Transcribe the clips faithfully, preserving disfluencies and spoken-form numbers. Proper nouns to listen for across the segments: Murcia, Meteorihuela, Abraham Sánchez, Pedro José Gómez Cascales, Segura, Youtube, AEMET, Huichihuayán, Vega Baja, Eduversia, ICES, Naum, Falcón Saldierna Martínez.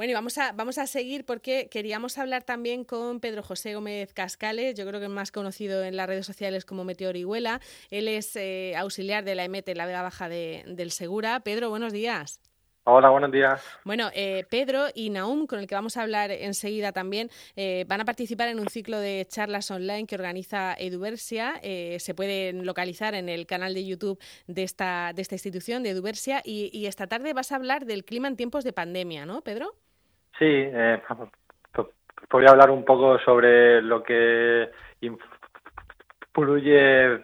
Bueno, y vamos a, vamos a seguir porque queríamos hablar también con Pedro José Gómez Cascales, yo creo que es más conocido en las redes sociales como Meteorihuela. Él es eh, auxiliar de la AEMET en la Vega Baja de, del Segura. Pedro, buenos días. Hola, buenos días. Bueno, eh, Pedro y Naum, con el que vamos a hablar enseguida también, eh, van a participar en un ciclo de charlas online que organiza Eduversia. Eh, se pueden localizar en el canal de YouTube de esta de esta institución, de Eduversia. Y, y esta tarde vas a hablar del clima en tiempos de pandemia, ¿no, Pedro? Sí, eh, voy a hablar un poco sobre lo que influye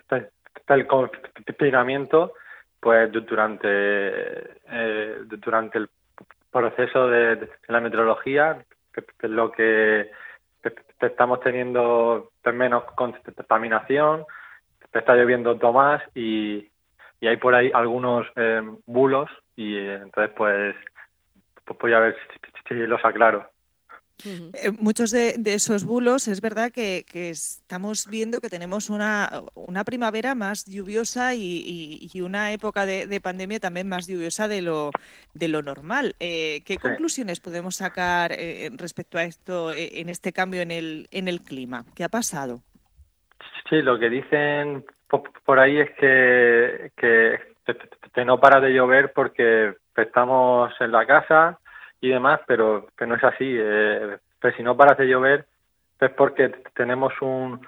el confinamiento pues durante eh, durante el proceso de, de la meteorología, lo que estamos teniendo menos contaminación, está lloviendo más y, y hay por ahí algunos eh, bulos y eh, entonces pues, pues voy a ver si, si los aclaro. Uh-huh. Eh, muchos de, de esos bulos, es verdad que, que estamos viendo que tenemos una, una primavera más lluviosa y, y, y una época de, de pandemia también más lluviosa de lo, de lo normal. Eh, ¿Qué sí. conclusiones podemos sacar eh, respecto a esto, eh, en este cambio en el, en el clima? ¿Qué ha pasado? Sí, lo que dicen por ahí es que, que, que no para de llover porque estamos en la casa y demás, pero que no es así. Eh, pues si no paras de llover es porque tenemos un,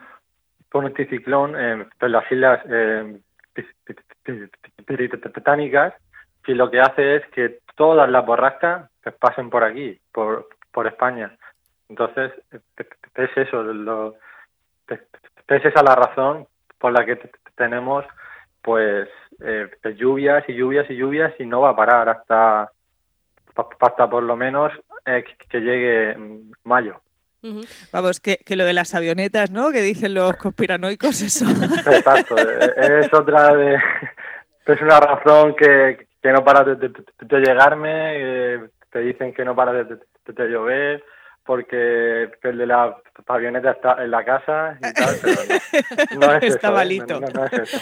un anticiclón en las islas eh, británicas, y lo que hace es que todas las borrascas pasen por aquí, por por España. Entonces es eso, lo, es esa la razón por la que tenemos pues eh, lluvias y lluvias y lluvias y no va a parar hasta hasta por lo menos eh, que llegue mayo. Uh-huh. Vamos, que, que lo de las avionetas, ¿no?, que dicen los conspiranoicos, eso. Exacto, es otra de... Es una razón que, que no para de, de, de llegarme, eh, te dicen que no para de, de, de llover, porque el de la avioneta está en la casa y tal, pero no, no es está eso, malito. Eh, no, no, no es eso.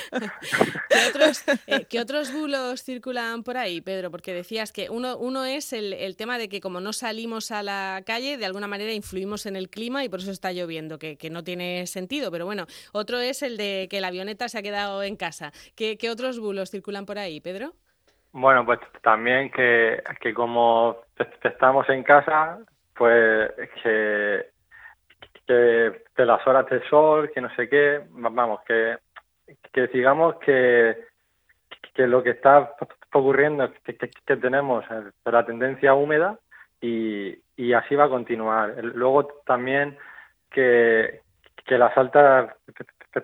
¿Qué otros, eh, ¿Qué otros bulos circulan por ahí, Pedro? Porque decías que uno, uno es el, el tema de que como no salimos a la calle, de alguna manera influimos en el clima y por eso está lloviendo, que, que no tiene sentido, pero bueno. Otro es el de que la avioneta se ha quedado en casa. ¿Qué, qué otros bulos circulan por ahí, Pedro? Bueno, pues también que, que como estamos en casa... Pues que, que, que las horas del sol, que no sé qué, vamos, que, que digamos que, que lo que está ocurriendo es que, que, que tenemos la tendencia húmeda y, y así va a continuar. Luego también que, que las altas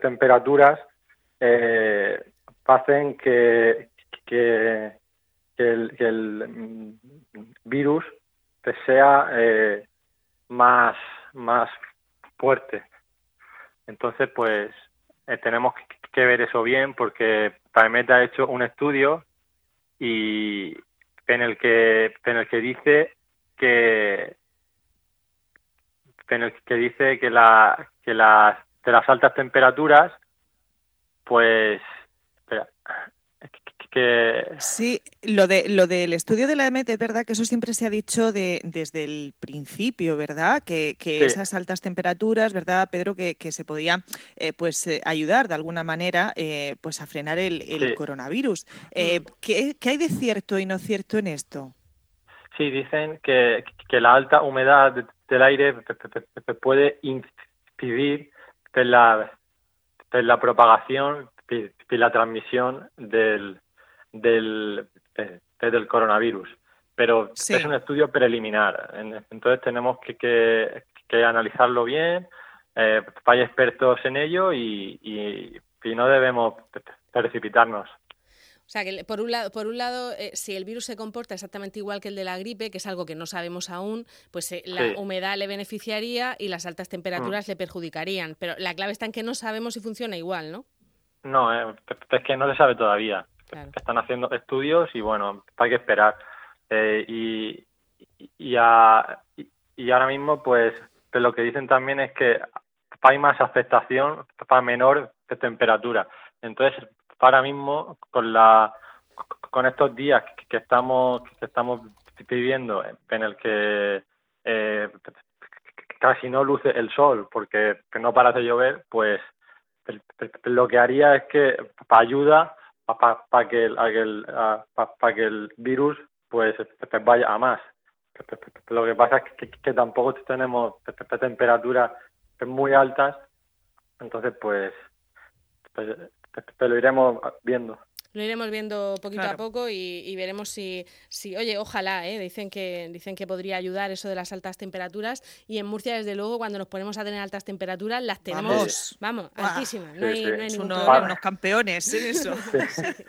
temperaturas eh, hacen que, que, que, el, que el virus que sea eh, más más fuerte. Entonces, pues, eh, tenemos que, que ver eso bien, porque AEMET ha hecho un estudio y en el que en el que dice que en el que dice que la que las de las altas temperaturas, pues, espera, que... Sí, lo de lo del estudio de la AEMET es verdad que eso siempre se ha dicho de, desde el principio, ¿verdad? Que, que sí. Esas altas temperaturas, ¿verdad, Pedro? Que, que se podía eh, pues eh, ayudar de alguna manera eh, pues a frenar el, el sí. coronavirus. Eh, ¿qué, ¿Qué hay de cierto y no cierto en esto? Sí, dicen que, que la alta humedad del aire puede incidir en la, en la propagación y la transmisión del del eh, del coronavirus, pero sí. es un estudio preliminar, entonces tenemos que que, que analizarlo bien, eh, hay expertos en ello y, y, y no debemos precipitarnos. O sea, que por un lado, por un lado eh, si el virus se comporta exactamente igual que el de la gripe, que es algo que no sabemos aún, pues eh, la sí. humedad le beneficiaría y las altas temperaturas mm. le perjudicarían, pero la clave está en que no sabemos si funciona igual, ¿no? No, eh, es que no se sabe todavía. Claro. Están haciendo estudios y bueno, hay que esperar. Eh, y, y, a, y ahora mismo, pues, lo que dicen también es que hay más afectación para menor temperatura. Entonces, ahora mismo, con la con estos días que estamos que estamos viviendo en el que eh, casi no luce el sol porque no para de llover, pues lo que haría es que ayuda para pa que el, el para pa que el virus pues vaya a más. Lo que pasa es que, que tampoco tenemos temperaturas muy altas, entonces pues, pues te, te lo iremos viendo. Lo iremos viendo poquito claro. a poco y, y veremos si, si, oye, ojalá, ¿eh? Dicen que dicen que podría ayudar eso de las altas temperaturas, y en Murcia, desde luego, cuando nos ponemos a tener altas temperaturas, las tenemos, vamos, vamos ah, altísimas, no, sí, hay, sí. no hay ningún problema. Para, unos campeones en eso. Sí.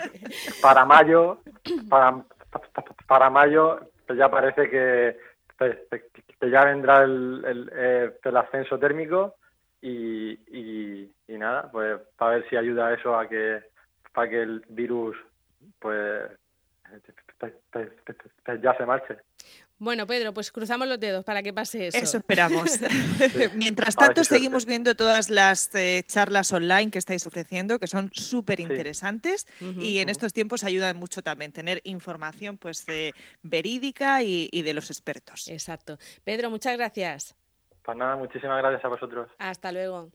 Para mayo, para, para mayo, ya parece que, que ya vendrá el, el, el ascenso térmico y, y, y nada, pues para ver si ayuda eso a que para que el virus pues ya se marche. Bueno, Pedro, pues cruzamos los dedos para que pase eso. Eso esperamos. Sí. Mientras tanto, ver, seguimos viendo todas las eh, charlas online que estáis ofreciendo, que son súper interesantes, sí. uh-huh, y en uh-huh. estos tiempos ayuda mucho también tener información pues eh, verídica y, y de los expertos. Exacto. Pedro, muchas gracias. Pues nada, muchísimas gracias a vosotros. Hasta luego.